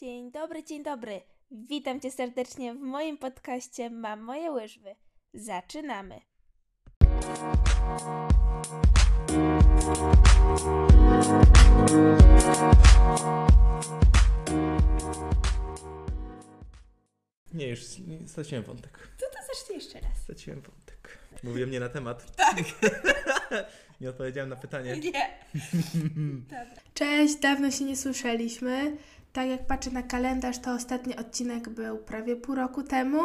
Dzień dobry, dzień dobry. Witam Cię serdecznie w moim podcaście Mam moje łyżwy. Zaczynamy! Nie, już straciłem wątek. To zacznij jeszcze raz. Straciłem wątek. Mówiłem nie na temat. Tak. Nie odpowiedziałem na pytanie. Nie. Dobra. Cześć, dawno się nie słyszeliśmy. Tak jak patrzę na kalendarz, to ostatni odcinek był prawie pół roku temu,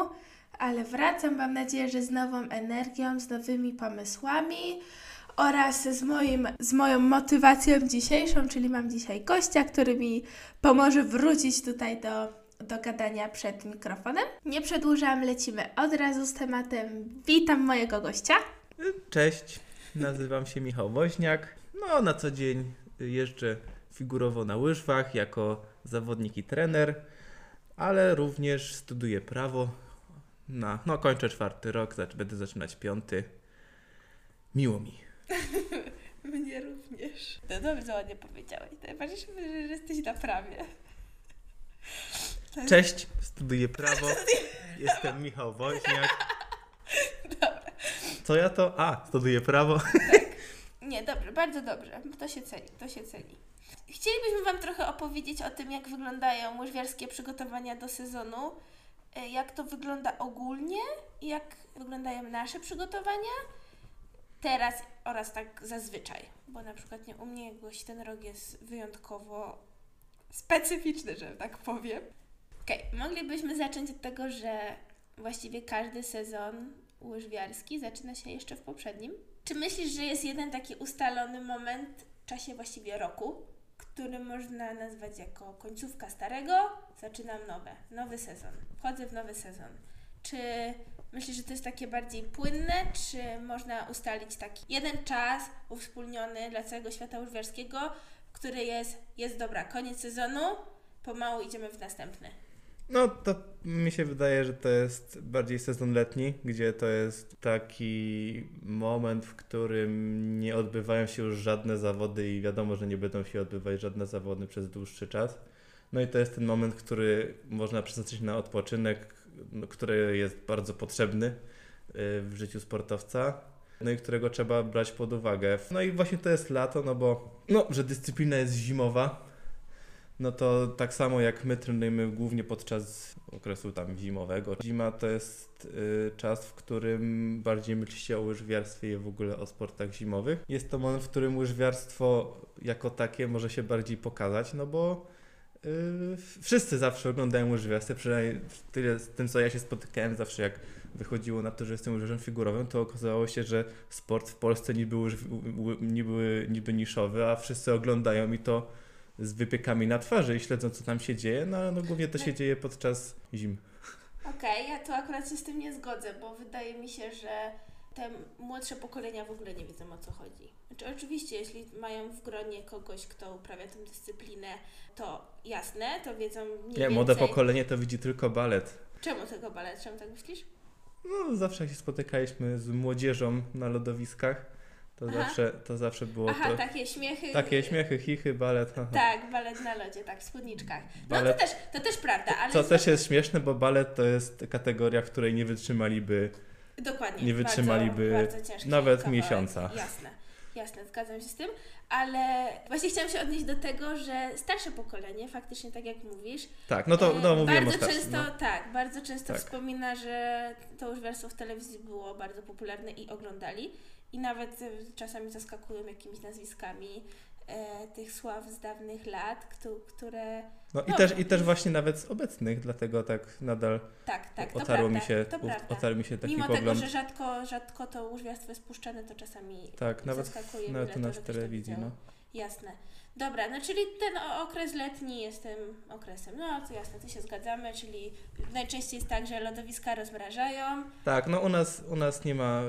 ale wracam, mam nadzieję, że z nową energią, z nowymi pomysłami oraz z moją motywacją dzisiejszą, czyli mam dzisiaj gościa, który mi pomoże wrócić tutaj do gadania przed mikrofonem. Nie przedłużam, lecimy od razu z tematem. Witam mojego gościa. Cześć, nazywam się Michał Woźniak. Na co dzień jeżdżę figurowo na łyżwach jako zawodnik i trener, ale również studiuję prawo. Kończę 4. rok, będę zaczynać 5. Miło mi. Mnie również. To dobrze ładnie powiedziałeś. Najważniejsze, że jesteś na prawie. Cześć, studiuję prawo. Jestem Michał Woźniak. Dobra. Co ja to? Studiuję prawo. Tak. Nie, dobrze, bardzo dobrze. To się ceni. Chcielibyśmy Wam trochę opowiedzieć o tym, jak wyglądają łyżwiarskie przygotowania do sezonu, jak to wygląda ogólnie, jak wyglądają nasze przygotowania teraz oraz tak zazwyczaj, bo na przykład u mnie jakoś ten rok jest wyjątkowo specyficzny, że tak powiem. Okej, moglibyśmy zacząć od tego, że właściwie każdy sezon łyżwiarski zaczyna się jeszcze w poprzednim. Czy myślisz, że jest jeden taki ustalony moment w czasie właściwie roku, który można nazwać jako końcówka starego, zaczynam nowy sezon, wchodzę w nowy sezon. Czy myślisz, że to jest takie bardziej płynne, czy można ustalić taki jeden czas uwspólniony dla całego świata łyżwiarskiego, który jest dobra, koniec sezonu, pomału idziemy w następny? To mi się wydaje, że to jest bardziej sezon letni, gdzie to jest taki moment, w którym nie odbywają się już żadne zawody i wiadomo, że nie będą się odbywać żadne zawody przez dłuższy czas. I to jest ten moment, który można przeznaczyć na odpoczynek, który jest bardzo potrzebny w życiu sportowca, i którego trzeba brać pod uwagę. I właśnie to jest lato, że dyscyplina jest zimowa. To tak samo jak my trenujemy głównie podczas okresu zimowego. Zima to jest czas, w którym bardziej myśli się o łyżwiarstwie i w ogóle o sportach zimowych. Jest to moment, w którym łyżwiarstwo jako takie może się bardziej pokazać, wszyscy zawsze oglądają łyżwiarstwo, przynajmniej tyle z tym, co ja się spotykałem, zawsze jak wychodziło na to, że jestem łyżwiarzem figurowym, to okazało się, że sport w Polsce niby niszowy, a wszyscy oglądają i to z wypiekami na twarzy i śledzą, co tam się dzieje, ale głównie to się dzieje podczas zim. Okej, ja tu akurat się z tym nie zgodzę, bo wydaje mi się, że te młodsze pokolenia w ogóle nie wiedzą, o co chodzi. Oczywiście, jeśli mają w gronie kogoś, kto uprawia tę dyscyplinę, to jasne, to wiedzą mniej więcej. Młode pokolenie to widzi tylko balet. Czemu tylko balet? Czemu tak myślisz? Zawsze jak się spotykaliśmy z młodzieżą na lodowiskach, to zawsze było to. Takie śmiechy, chichy, balet. Aha. Tak, balet na lodzie, tak, w spódniczkach. Balet, to też prawda. Ale co też jest śmieszne, bo balet to jest kategoria, w której nie wytrzymaliby. Dokładnie. Nie wytrzymaliby bardzo nawet kawałek miesiąca. Jasne, zgadzam się z tym, ale właśnie chciałam się odnieść do tego, że starsze pokolenie, faktycznie tak jak mówisz, bardzo często wspomina, że to łyżwiarstwo w telewizji było bardzo popularne i oglądali i nawet czasami zaskakują jakimiś nazwiskami tych sław z dawnych lat, które... I też właśnie nawet z obecnych, dlatego tak nadal otarł mi się taki pogląd. Mimo tego, że rzadko to łyżwiarstwo jest puszczane, to czasami zaskakuje mnie to, że telewizji. Tak jasne. Dobra, czyli ten okres letni jest tym okresem. To jasne, to się zgadzamy, czyli najczęściej jest tak, że lodowiska rozmrażają. Tak, u nas nie ma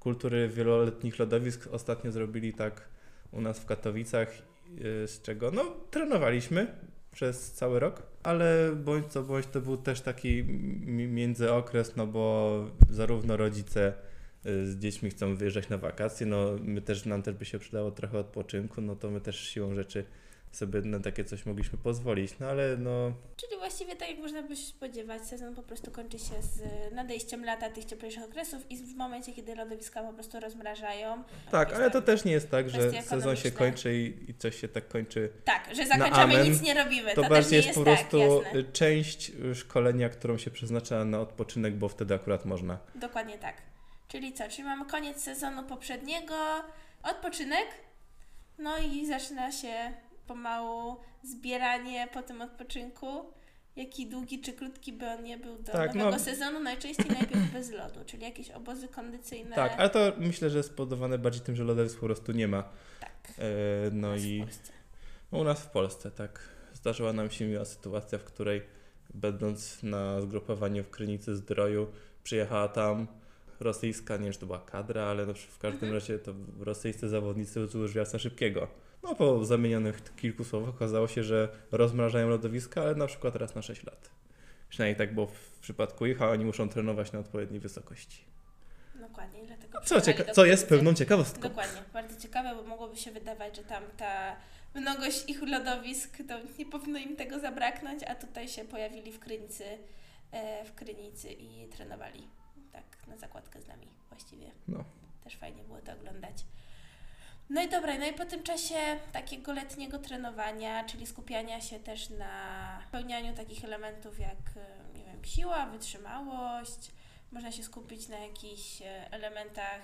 kultury wieloletnich lodowisk. Ostatnio zrobili tak u nas w Katowicach, z czego trenowaliśmy przez cały rok, ale bądź co bądź to był też taki międzyokres, bo zarówno rodzice z dziećmi chcą wyjeżdżać na wakacje, nam też by się przydało trochę odpoczynku, to my też siłą rzeczy sobie na takie coś mogliśmy pozwolić, no ale no... Czyli właściwie tak jak można by się spodziewać, sezon po prostu kończy się z nadejściem lata, tych cieplejszych okresów i w momencie, kiedy lodowiska po prostu rozmrażają. Tak, ale to też nie jest tak, że sezon się kończy i coś się tak kończy. Tak, że zakończamy i nic nie robimy. To bardziej jest po prostu tak, część szkolenia, którą się przeznacza na odpoczynek, bo wtedy akurat można. Dokładnie tak. Czyli co? Czyli mamy koniec sezonu poprzedniego, odpoczynek, no i zaczyna się pomału zbieranie po tym odpoczynku, jaki długi czy krótki by on nie był do nowego sezonu, najczęściej najpierw bez lodu, czyli jakieś obozy kondycyjne. Tak, ale to myślę, że spowodowane bardziej tym, że lodowisk po prostu nie ma. Tak, no i u nas w Polsce, tak. Zdarzyła nam się miła sytuacja, w której będąc na zgrupowaniu w Krynicy Zdroju, przyjechała tam rosyjska, nie wiem, czy to była kadra, ale w każdym razie to rosyjscy zawodnicy z łyżwiarstwa szybkiego. No po zamienionych kilku słowach okazało się, że rozmrażają lodowiska, ale na przykład raz na 6 lat. Przynajmniej tak było w przypadku ich, a oni muszą trenować na odpowiedniej wysokości. Dokładnie, dlatego co jest pewną ciekawostką. Dokładnie, bardzo ciekawe, bo mogłoby się wydawać, że tam ta mnogość ich lodowisk, to nie powinno im tego zabraknąć, a tutaj się pojawili w Krynicy i trenowali. Tak, na zakładkę z nami właściwie. No. Też fajnie było to oglądać. No i dobra, no i po tym czasie takiego letniego trenowania, czyli skupiania się też na spełnianiu takich elementów jak, nie wiem, siła, wytrzymałość, można się skupić na jakichś elementach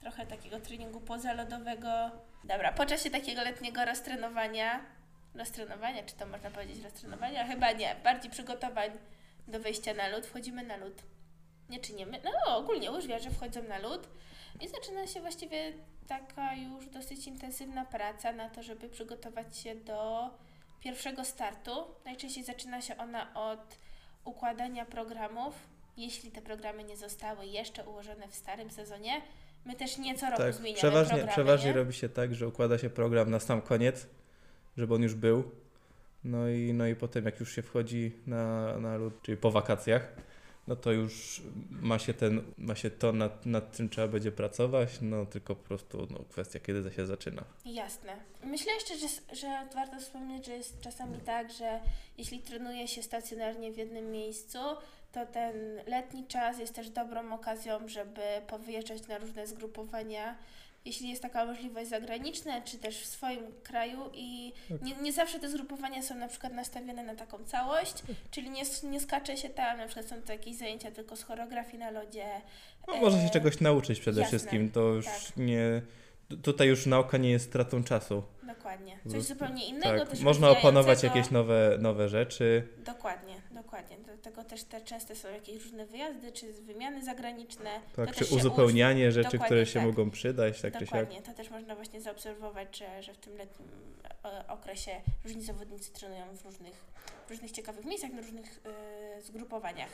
trochę takiego treningu pozalodowego. Dobra, po czasie takiego letniego roztrenowania, czy to można powiedzieć roztrenowania? Chyba nie, bardziej przygotowań do wejścia na lód, wchodzimy na lód. Nie czynimy, no ogólnie łyżwiarze wchodzą na lód i zaczyna się właściwie taka już dosyć intensywna praca na to, żeby przygotować się do pierwszego startu. Najczęściej zaczyna się ona od układania programów, jeśli te programy nie zostały jeszcze ułożone w starym sezonie. My też nieco roku zmieniamy programy. Przeważnie robi się tak, że układa się program na sam koniec, żeby on już był. No i potem jak już się wchodzi na lód, czyli po wakacjach, no to już ma się to, nad czym trzeba będzie pracować, no tylko po prostu kwestia, kiedy to się zaczyna. Jasne. Myślę jeszcze, że warto wspomnieć, że jest czasami tak, że jeśli trenuje się stacjonarnie w jednym miejscu, to ten letni czas jest też dobrą okazją, żeby powyjeżdżać na różne zgrupowania, jeśli jest taka możliwość zagraniczna, czy też w swoim kraju i nie zawsze te zgrupowania są na przykład nastawione na taką całość, czyli nie skacze się tam, na przykład są to jakieś zajęcia tylko z choreografii na lodzie. No, można się czegoś nauczyć przede wszystkim, to już nie... Tutaj już nauka nie jest stratą czasu. Dokładnie. Coś zupełnie innego. Tak. Też można opanować jakieś nowe rzeczy. Dokładnie. Dlatego też te częste są jakieś różne wyjazdy, czy wymiany zagraniczne. Tak, to czy uzupełnianie rzeczy, dokładnie, które się mogą przydać. Tak, dokładnie. To też można właśnie zaobserwować, że w tym letnim okresie różni zawodnicy trenują w różnych ciekawych miejscach, na różnych zgrupowaniach.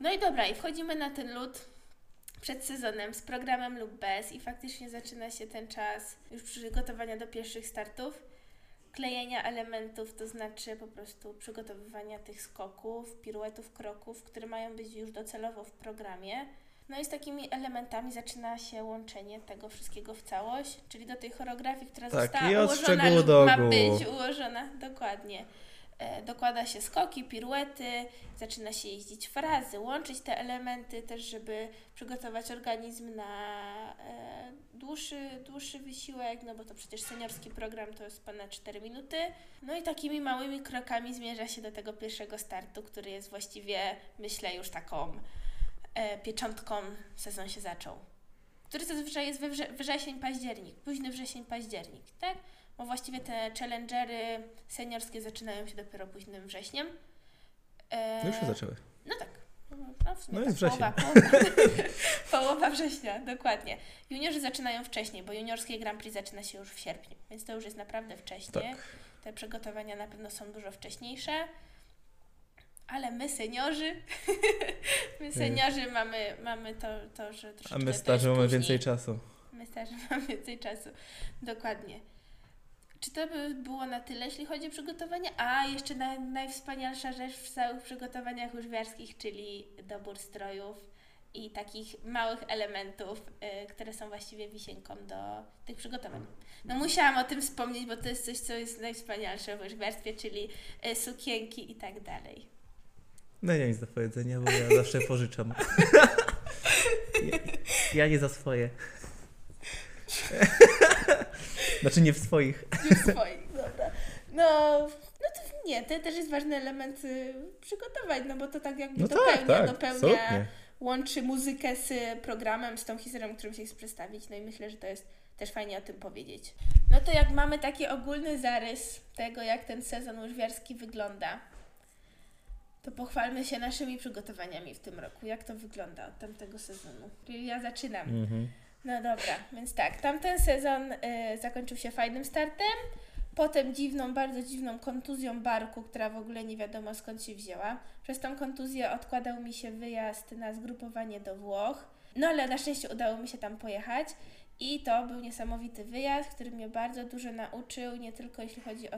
No i dobra, i wchodzimy na ten lód przed sezonem, z programem lub bez i faktycznie zaczyna się ten czas już przygotowania do pierwszych startów, klejenia elementów, to znaczy po prostu przygotowywania tych skoków, piruetów, kroków, które mają być już docelowo w programie. No i z takimi elementami zaczyna się łączenie tego wszystkiego w całość, czyli do tej choreografii, która została ułożona lub ma być ułożona. Dokładnie. Dokłada się skoki, piruety, zaczyna się jeździć frazy, łączyć te elementy też, żeby przygotować organizm na dłuższy wysiłek, no bo to przecież seniorski program to jest ponad 4 minuty. No i takimi małymi krokami zmierza się do tego pierwszego startu, który jest właściwie, myślę, już taką pieczątką, sezon się zaczął. Który zazwyczaj jest we wrzesień, październik, późny wrzesień, październik, tak? Bo właściwie te challengery seniorskie zaczynają się dopiero późnym wrześniem. Już się zaczęły. No tak. No jest wrzesień. Połowa września, dokładnie. Juniorzy zaczynają wcześniej, bo juniorskie Grand Prix zaczyna się już w sierpniu, więc to już jest naprawdę wcześnie. Tak. Te przygotowania na pewno są dużo wcześniejsze. Ale my seniorzy mamy to, że troszeczkę. A my starzy mamy więcej czasu. My starzy mamy więcej czasu, dokładnie. Czy to by było na tyle, jeśli chodzi o przygotowania? A jeszcze najwspanialsza rzecz w całych przygotowaniach łyżwiarskich, czyli dobór strojów i takich małych elementów, które są właściwie wisienką do tych przygotowań. No musiałam o tym wspomnieć, bo to jest coś, co jest najwspanialsze w łyżwiarstwie, czyli sukienki i tak dalej. No ja nic do powiedzenia, bo ja zawsze pożyczam. Ja nie za swoje. Znaczy nie w swoich. Nie w swoich, dobra. No to nie, to też jest ważny element przygotowań, no bo to tak jakby dopełnia, łączy muzykę z programem, z tą historią, którą się chce przedstawić, no i myślę, że to jest też fajnie o tym powiedzieć. No to jak mamy taki ogólny zarys tego, jak ten sezon łyżwiarski wygląda, to pochwalmy się naszymi przygotowaniami w tym roku. Jak to wygląda od tamtego sezonu? Ja zaczynam. No dobra, więc tak, tamten sezon zakończył się fajnym startem, potem dziwną, bardzo dziwną kontuzją barku, która w ogóle nie wiadomo skąd się wzięła. Przez tą kontuzję odkładał mi się wyjazd na zgrupowanie do Włoch, no ale na szczęście udało mi się tam pojechać i to był niesamowity wyjazd, który mnie bardzo dużo nauczył, nie tylko jeśli chodzi o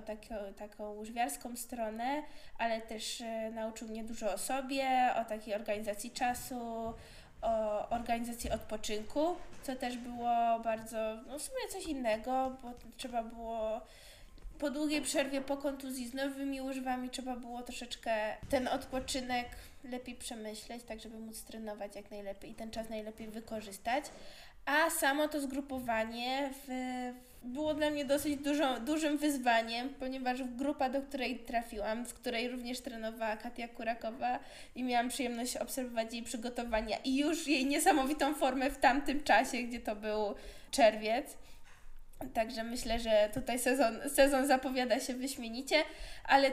taką łyżwiarską stronę, ale też nauczył mnie dużo o sobie, o takiej organizacji czasu, o organizacji odpoczynku, co też było bardzo, no w sumie coś innego, bo trzeba było po długiej przerwie, po kontuzji z nowymi łyżwami trzeba było troszeczkę ten odpoczynek lepiej przemyśleć, tak żeby móc trenować jak najlepiej i ten czas najlepiej wykorzystać. A samo to zgrupowanie było dla mnie dosyć dużym wyzwaniem, ponieważ grupa, do której trafiłam, w której również trenowała Katia Kurakowa i miałam przyjemność obserwować jej przygotowania i już jej niesamowitą formę w tamtym czasie, gdzie to był czerwiec. Także myślę, że tutaj sezon zapowiada się wyśmienicie, ale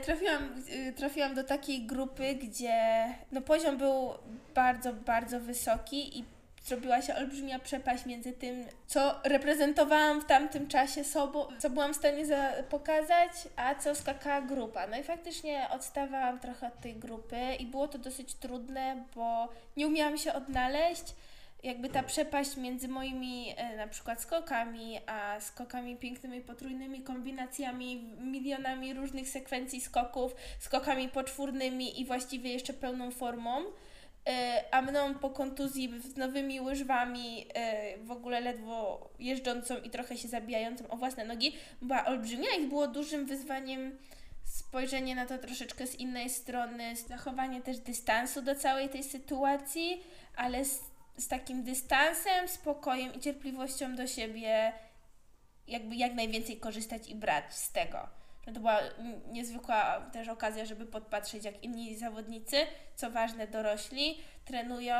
trafiłam do takiej grupy, gdzie no, poziom był bardzo, bardzo wysoki i zrobiła się olbrzymia przepaść między tym, co reprezentowałam w tamtym czasie sobą, co byłam w stanie pokazać, a co skakała grupa. No i faktycznie odstawałam trochę od tej grupy i było to dosyć trudne, bo nie umiałam się odnaleźć. Jakby ta przepaść między moimi na przykład skokami, a skokami pięknymi, potrójnymi, kombinacjami, milionami różnych sekwencji skoków, skokami poczwórnymi i właściwie jeszcze pełną formą, a mną po kontuzji z nowymi łyżwami, w ogóle ledwo jeżdżącą i trochę się zabijającą o własne nogi, była olbrzymia i było dużym wyzwaniem spojrzenie na to troszeczkę z innej strony, zachowanie też dystansu do całej tej sytuacji, ale z takim dystansem, spokojem i cierpliwością do siebie jakby jak najwięcej korzystać i brać z tego. To była niezwykła też okazja, żeby podpatrzeć jak inni zawodnicy, co ważne dorośli, trenują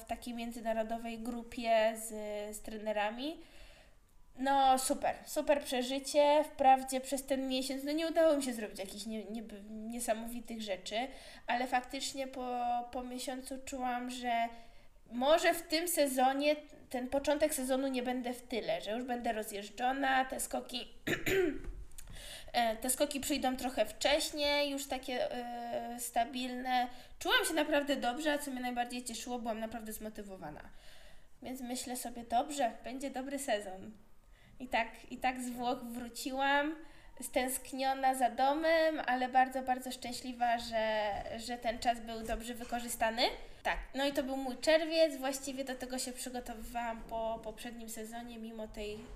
w takiej międzynarodowej grupie z trenerami. No super, super przeżycie, wprawdzie przez ten miesiąc no nie udało mi się zrobić jakichś niesamowitych rzeczy, ale faktycznie po miesiącu czułam, że może w tym sezonie, ten początek sezonu nie będę w tyle, że już będę rozjeżdżona, te skoki przyjdą trochę wcześniej, już takie stabilne. Czułam się naprawdę dobrze, a co mnie najbardziej cieszyło, byłam naprawdę zmotywowana. Więc myślę sobie, dobrze, będzie dobry sezon. I tak z Włoch wróciłam, stęskniona za domem, ale bardzo, bardzo szczęśliwa, że ten czas był dobrze wykorzystany. Tak, no i to był mój czerwiec, właściwie do tego się przygotowywałam po poprzednim sezonie, mimo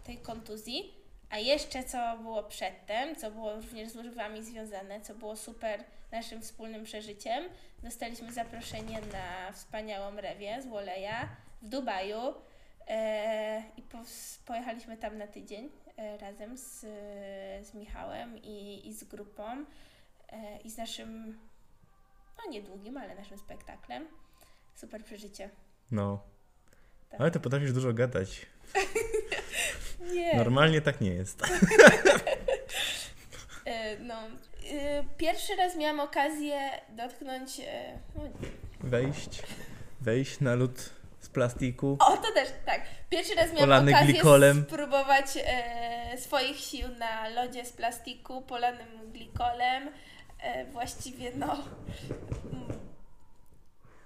tej kontuzji. A jeszcze co było przedtem, co było również z łyżwami związane, co było super naszym wspólnym przeżyciem, dostaliśmy zaproszenie na wspaniałą rewię z Woleja w Dubaju i pojechaliśmy tam na tydzień razem z Michałem i z grupą i z naszym, no niedługim, ale naszym spektaklem. Super przeżycie. No, tak. Ale ty potrafisz dużo gadać. Nie. Normalnie tak nie jest. No, pierwszy raz miałam okazję dotknąć... No. Wejść na lód z plastiku. O, to też, tak. Pierwszy raz miałam okazję glikolem. Spróbować swoich sił na lodzie z plastiku, polanym glikolem. Właściwie no...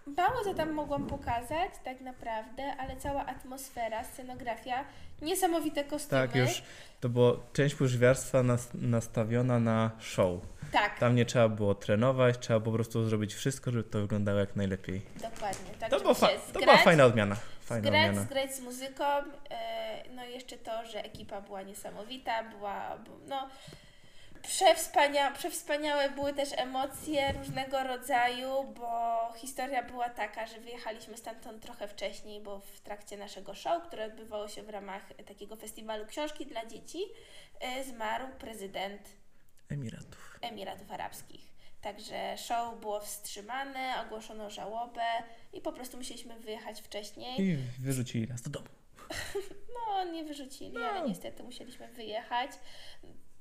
Mało co tam mogłam pokazać tak naprawdę, ale cała atmosfera, scenografia, niesamowite kostiumy. Tak, już to była część łyżwiarstwa nastawiona na show. Tak. Tam nie trzeba było trenować, trzeba po prostu zrobić wszystko, żeby to wyglądało jak najlepiej. Dokładnie. Tak, to była fajna odmiana. Zgrać z muzyką, no i jeszcze to, że ekipa była niesamowita, była, no... Przewspaniałe były też emocje różnego rodzaju, bo historia była taka, że wyjechaliśmy stamtąd trochę wcześniej, bo w trakcie naszego show, które odbywało się w ramach takiego festiwalu książki dla dzieci, zmarł prezydent Emiratów Arabskich. Także show było wstrzymane, ogłoszono żałobę i po prostu musieliśmy wyjechać wcześniej. I wyrzucili nas do domu. No, nie wyrzucili, ale niestety musieliśmy wyjechać.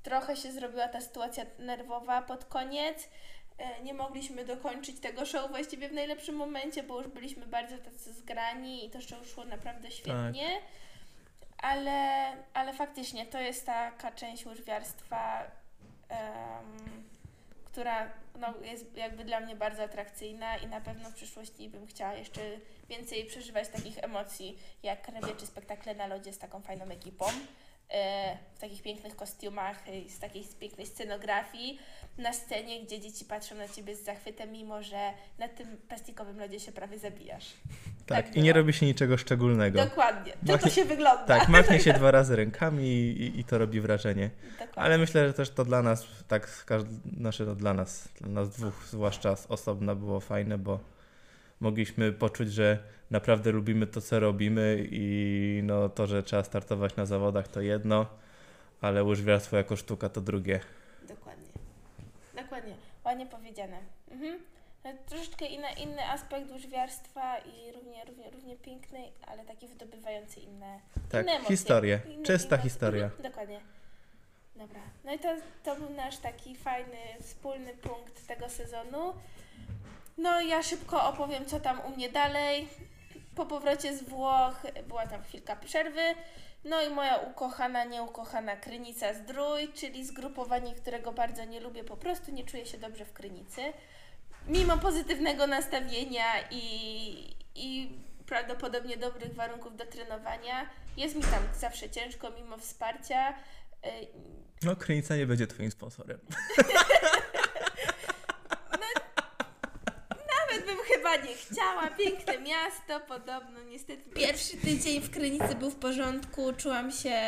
Trochę się zrobiła ta sytuacja nerwowa pod koniec. Nie mogliśmy dokończyć tego show właściwie w najlepszym momencie, bo już byliśmy bardzo tacy zgrani i to show szło naprawdę świetnie. Tak. Ale faktycznie to jest taka część łyżwiarstwa, która jest jakby dla mnie bardzo atrakcyjna i na pewno w przyszłości bym chciała jeszcze więcej przeżywać takich emocji jak krewie czy spektakle na lodzie z taką fajną ekipą. W takich pięknych kostiumach, z takiej pięknej scenografii na scenie, gdzie dzieci patrzą na Ciebie z zachwytem, mimo że na tym plastikowym lodzie się prawie zabijasz. Tak i nie robi się niczego szczególnego. Dokładnie, tylko się wygląda. Tak, machnie się dwa razy rękami i to robi wrażenie. Dokładnie. Ale myślę, że też to dla nas, tak, dla nas dwóch, zwłaszcza z osobna było fajne, bo mogliśmy poczuć, że naprawdę lubimy to, co robimy i no to, że trzeba startować na zawodach to jedno, ale łyżwiarstwo jako sztuka to drugie. Dokładnie. Ładnie powiedziane. Mhm. Troszeczkę inny aspekt łyżwiarstwa i równie piękny, ale taki wydobywający inne emocje. Historię. Czysta historia. Mhm. Dokładnie. Dobra. No i to był nasz taki fajny, wspólny punkt tego sezonu. No ja szybko opowiem, co tam u mnie dalej. Po powrocie z Włoch była tam chwilka przerwy. No i moja ukochana, nieukochana Krynica Zdrój, czyli zgrupowanie, którego bardzo nie lubię, po prostu nie czuję się dobrze w Krynicy. Mimo pozytywnego nastawienia i prawdopodobnie dobrych warunków do trenowania, jest mi tam zawsze ciężko, mimo wsparcia. No Krynica nie będzie Twoim sponsorem. Bym chyba nie chciała. Piękne miasto, podobno niestety. Pierwszy tydzień w Krynicy był w porządku, czułam się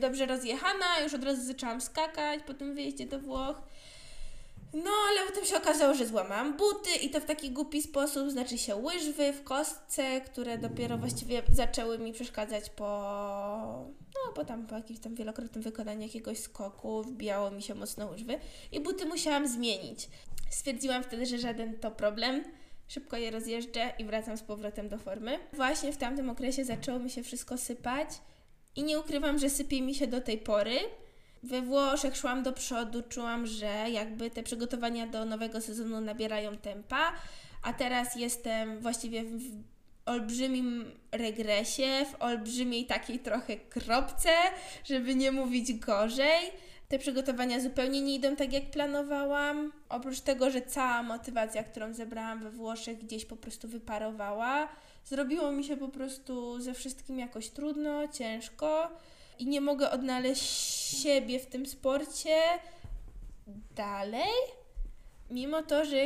dobrze rozjechana, już od razu zaczęłam skakać po tym wyjeździe do Włoch. No, ale potem się okazało, że złamałam buty i to w taki głupi sposób, znaczy się łyżwy w kostce, które dopiero właściwie zaczęły mi przeszkadzać po jakimś tam wielokrotnym wykonaniu jakiegoś skoku, wbijało mi się mocno łyżwy i buty musiałam zmienić. Stwierdziłam wtedy, że żaden to problem, szybko je rozjeżdżę i wracam z powrotem do formy. Właśnie w tamtym okresie zaczęło mi się wszystko sypać i nie ukrywam, że sypie mi się do tej pory. We Włoszech szłam do przodu, czułam, że jakby te przygotowania do nowego sezonu nabierają tempa, a teraz jestem właściwie w olbrzymim regresie, w olbrzymiej takiej trochę kropce, żeby nie mówić gorzej. Te przygotowania zupełnie nie idą tak, jak planowałam. Oprócz tego, że cała motywacja, którą zebrałam we Włoszech, gdzieś po prostu wyparowała. Zrobiło mi się po prostu ze wszystkim jakoś trudno, ciężko i nie mogę odnaleźć siebie w tym sporcie dalej. Mimo to, że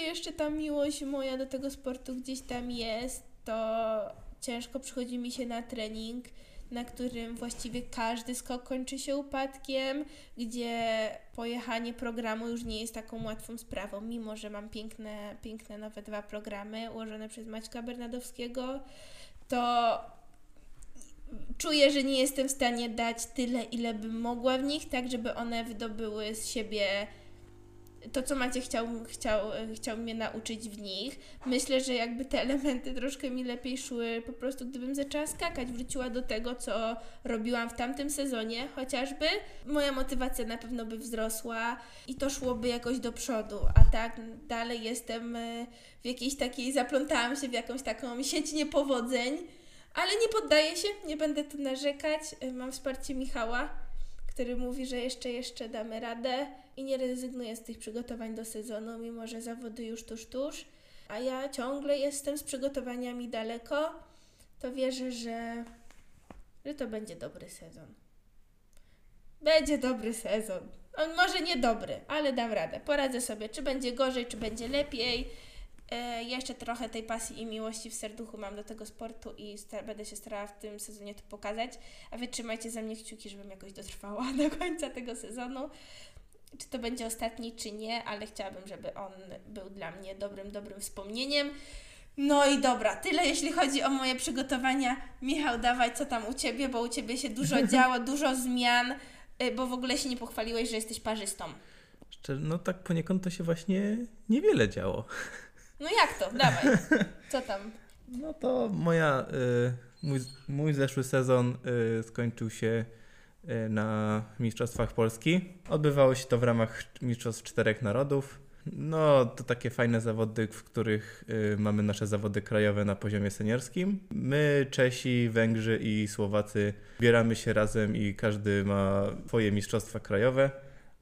jeszcze ta miłość moja do tego sportu gdzieś tam jest, to ciężko przychodzi mi się na trening, na którym właściwie każdy skok kończy się upadkiem, gdzie pojechanie programu już nie jest taką łatwą sprawą, mimo że mam piękne nowe dwa programy ułożone przez Maćka Bernadowskiego, to czuję, że nie jestem w stanie dać tyle, ile bym mogła w nich, tak żeby one wydobyły z siebie to, co Maciek chciał mnie nauczyć w nich. Myślę, że jakby te elementy troszkę mi lepiej szły, po prostu gdybym zaczęła skakać, wróciła do tego, co robiłam w tamtym sezonie chociażby. Moja motywacja na pewno by wzrosła i to szłoby jakoś do przodu, a tak dalej jestem w jakiejś takiej, zaplątałam się w jakąś taką sieć niepowodzeń, ale nie poddaję się, nie będę tu narzekać. Mam wsparcie Michała, który mówi, że jeszcze damy radę i nie rezygnuje z tych przygotowań do sezonu, mimo że zawody już tuż, a ja ciągle jestem z przygotowaniami daleko, to wierzę, że to będzie dobry sezon. Będzie dobry sezon. On może niedobry, ale dam radę. Poradzę sobie, czy będzie gorzej, czy będzie lepiej. Jeszcze trochę tej pasji i miłości w serduchu mam do tego sportu i będę się starała w tym sezonie to pokazać. A wy trzymajcie za mnie kciuki, żebym jakoś dotrwała do końca tego sezonu. Czy to będzie ostatni, czy nie, ale chciałabym, żeby on był dla mnie dobrym wspomnieniem. No i dobra, tyle jeśli chodzi o moje przygotowania. Michał, dawaj, co tam u Ciebie, bo u Ciebie się dużo działo, dużo zmian, bo w ogóle się nie pochwaliłeś, że jesteś parzystą. No tak poniekąd to się właśnie niewiele działo. No jak to? Dawaj, co tam? No to mój zeszły sezon skończył się na Mistrzostwach Polski. Odbywało się to w ramach Mistrzostw Czterech Narodów. No to takie fajne zawody, w których mamy nasze zawody krajowe na poziomie seniorskim. My, Czesi, Węgrzy i Słowacy bieramy się razem i każdy ma swoje mistrzostwa krajowe,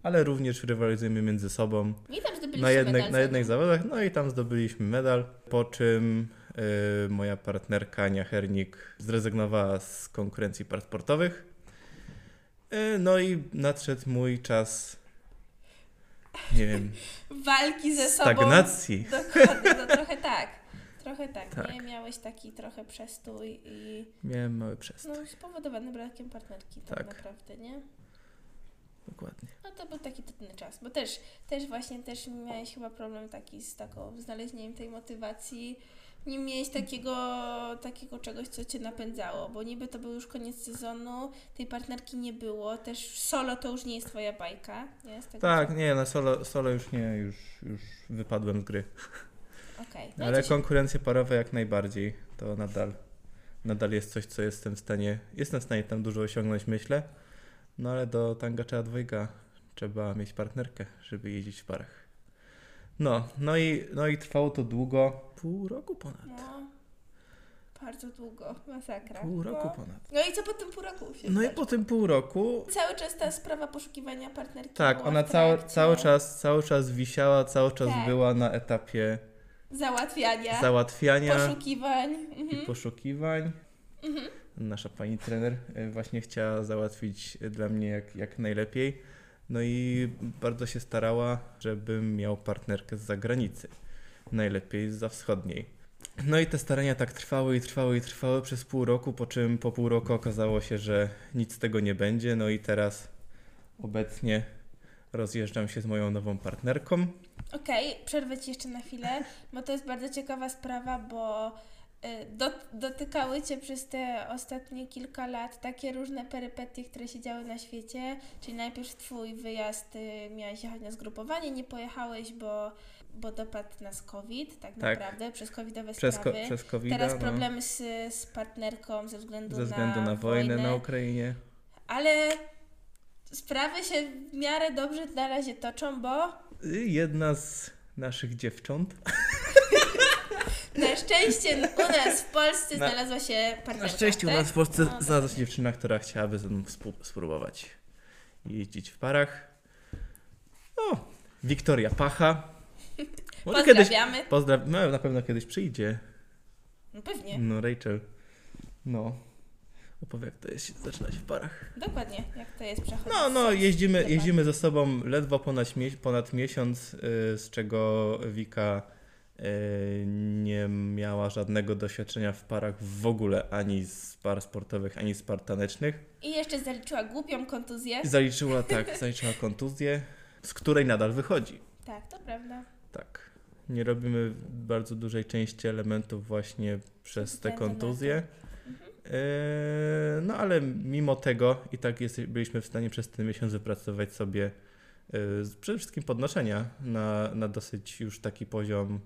ale również rywalizujemy między sobą. I tam zdobyliśmy na jednych zawodach, no i tam zdobyliśmy medal, po czym moja partnerka Ania Hernik zrezygnowała z konkurencji parasportowych. No i nadszedł mój czas, nie wiem, walki ze sobą. Stagnacji. Dokładnie, no trochę tak. Nie? Miałeś taki trochę przestój i... Miałem mały przestój. No, spowodowany brakiem partnerki tak naprawdę, nie? Dokładnie. No to był taki trudny czas, bo też miałeś chyba problem taki z taką znalezieniem tej motywacji. Nie miałeś takiego czegoś, co Cię napędzało, bo niby to był już koniec sezonu, tej partnerki nie było, też solo to już nie jest Twoja bajka, nie? Tak, nie, na solo już nie, już wypadłem z gry. Okay. No ale konkurencje parowe jak najbardziej, to nadal jest coś, co jestem w stanie tam dużo osiągnąć, myślę, no ale do tangacza dwojga trzeba mieć partnerkę, żeby jeździć w parach. No i trwało to długo, pół roku ponad. No, bardzo długo, masakra. Pół roku ponad. No i co po tym pół roku? Po tym pół roku... Cały czas ta sprawa poszukiwania partnerki. Tak, ona cały czas wisiała, cały czas była na etapie... Załatwiania. Poszukiwań. Mhm. Nasza pani trener właśnie chciała załatwić dla mnie jak najlepiej. No i bardzo się starała, żebym miał partnerkę z zagranicy, najlepiej z zawschodniej. No i te starania tak trwały przez pół roku, po czym po pół roku okazało się, że nic z tego nie będzie. No i teraz obecnie rozjeżdżam się z moją nową partnerką. Okej, przerwę Ci jeszcze na chwilę, bo to jest bardzo ciekawa sprawa, bo... dotykały Cię przez te ostatnie kilka lat takie różne perypetie, które się działy na świecie, czyli najpierw Twój wyjazd, miałeś jechać na zgrupowanie, nie pojechałeś, bo dopadł nas COVID, tak naprawdę, przez covidowe sprawy. Teraz problemy z partnerką ze względu na wojnę na Ukrainie. Ale sprawy się w miarę dobrze na razie toczą, bo... Jedna z naszych dziewcząt... Na szczęście u nas w Polsce znalazła się partnerka. Na szczęście u nas w Polsce znalazła się dziewczyna, która chciałaby ze mną spróbować jeździć w parach. Wiktoria Pacha. Pozdrawiamy. No, na pewno kiedyś przyjdzie. No pewnie. No Rachel. No. Opowie, jak to jest zaczynać w parach. Dokładnie, jak to jest przechodzić. No, jeździmy ze sobą ledwo ponad miesiąc, z czego Wika nie miała żadnego doświadczenia w parach w ogóle, ani z par sportowych, ani z par tanecznych. I jeszcze zaliczyła głupią kontuzję. Zaliczyła kontuzję, z której nadal wychodzi. Tak, to prawda. Tak. Nie robimy bardzo dużej części elementów właśnie przez te kontuzje. No ale mimo tego i tak byliśmy w stanie przez ten miesiąc wypracować sobie przede wszystkim podnoszenia na dosyć już taki poziom,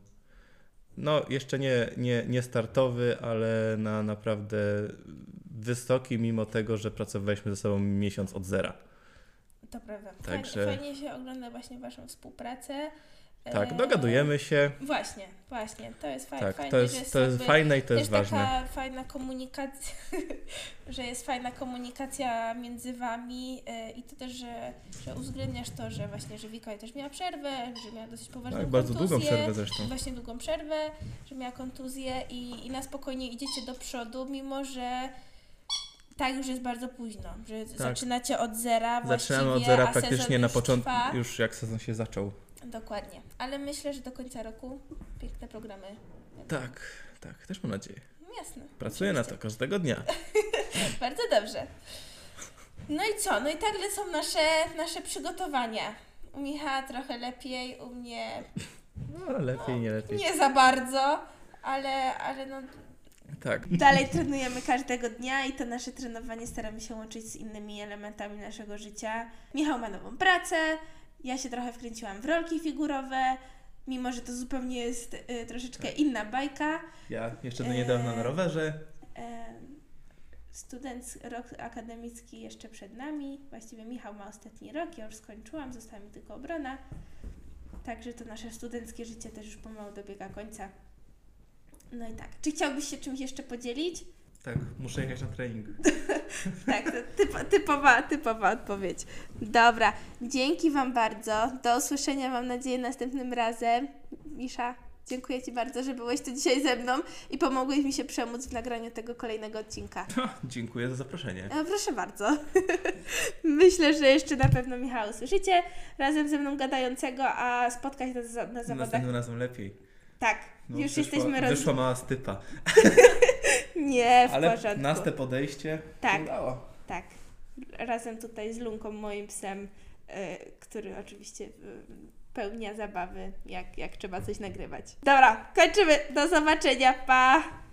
no jeszcze nie startowy, ale na naprawdę wysoki, mimo tego, że pracowaliśmy ze sobą miesiąc od zera. To prawda. Także... Fajnie się ogląda właśnie Waszą współpracę. Tak, dogadujemy się. Właśnie. To jest fajne. Tak, to jest fajne i to jest ważne. Taka fajna komunikacja, że jest fajna komunikacja między Wami i to też, że uwzględniasz to, że właśnie, że Wika też miała przerwę, że miała dosyć poważną kontuzję. Bardzo długą przerwę zresztą. Właśnie długą przerwę, że miała kontuzję i na spokojnie idziecie do przodu, mimo że tak już jest bardzo późno, że tak. Zaczynacie od zera właściwie. Zaczynamy od zera praktycznie na początku, już jak sezon się zaczął. Dokładnie, ale myślę, że do końca roku piękne programy. Tak, tak, też mam nadzieję. Jasne. Pracuję oczywiście. Na to każdego dnia. Bardzo dobrze. No i co? No i tak są nasze przygotowania. U Michała trochę lepiej, u mnie... No lepiej, no, nie lepiej. Nie za bardzo, ale no... Tak. Dalej trenujemy każdego dnia i to nasze trenowanie staramy się łączyć z innymi elementami naszego życia. Michał ma nową pracę, ja się trochę wkręciłam w rolki figurowe, mimo że to zupełnie jest troszeczkę inna bajka. Ja jeszcze do niedawna na rowerze. Rok akademicki jeszcze przed nami. Właściwie Michał ma ostatni rok, ja już skończyłam, została mi tylko obrona. Także to nasze studenckie życie też już pomału dobiega końca. No i tak. Czy chciałbyś się czymś jeszcze podzielić? Tak, muszę jechać na trening. Tak, to typowa odpowiedź. Dobra, dzięki Wam bardzo. Do usłyszenia, mam nadzieję, następnym razem. Misza, dziękuję Ci bardzo, że byłeś tu dzisiaj ze mną i pomogłeś mi się przemóc w nagraniu tego kolejnego odcinka. Dziękuję za zaproszenie. Proszę bardzo. Myślę, że jeszcze na pewno Michała usłyszycie razem ze mną gadającego, a spotkać nas na zawodach. Następnym razem lepiej. Tak, no, już jesteśmy rozwiązani. Wyszła mała stypa. Nie, w ale porządku. Ale naste podejście tak, udało. Tak, razem tutaj z Lunką, moim psem, który oczywiście pełnia zabawy, jak trzeba coś nagrywać. Dobra, kończymy. Do zobaczenia, pa!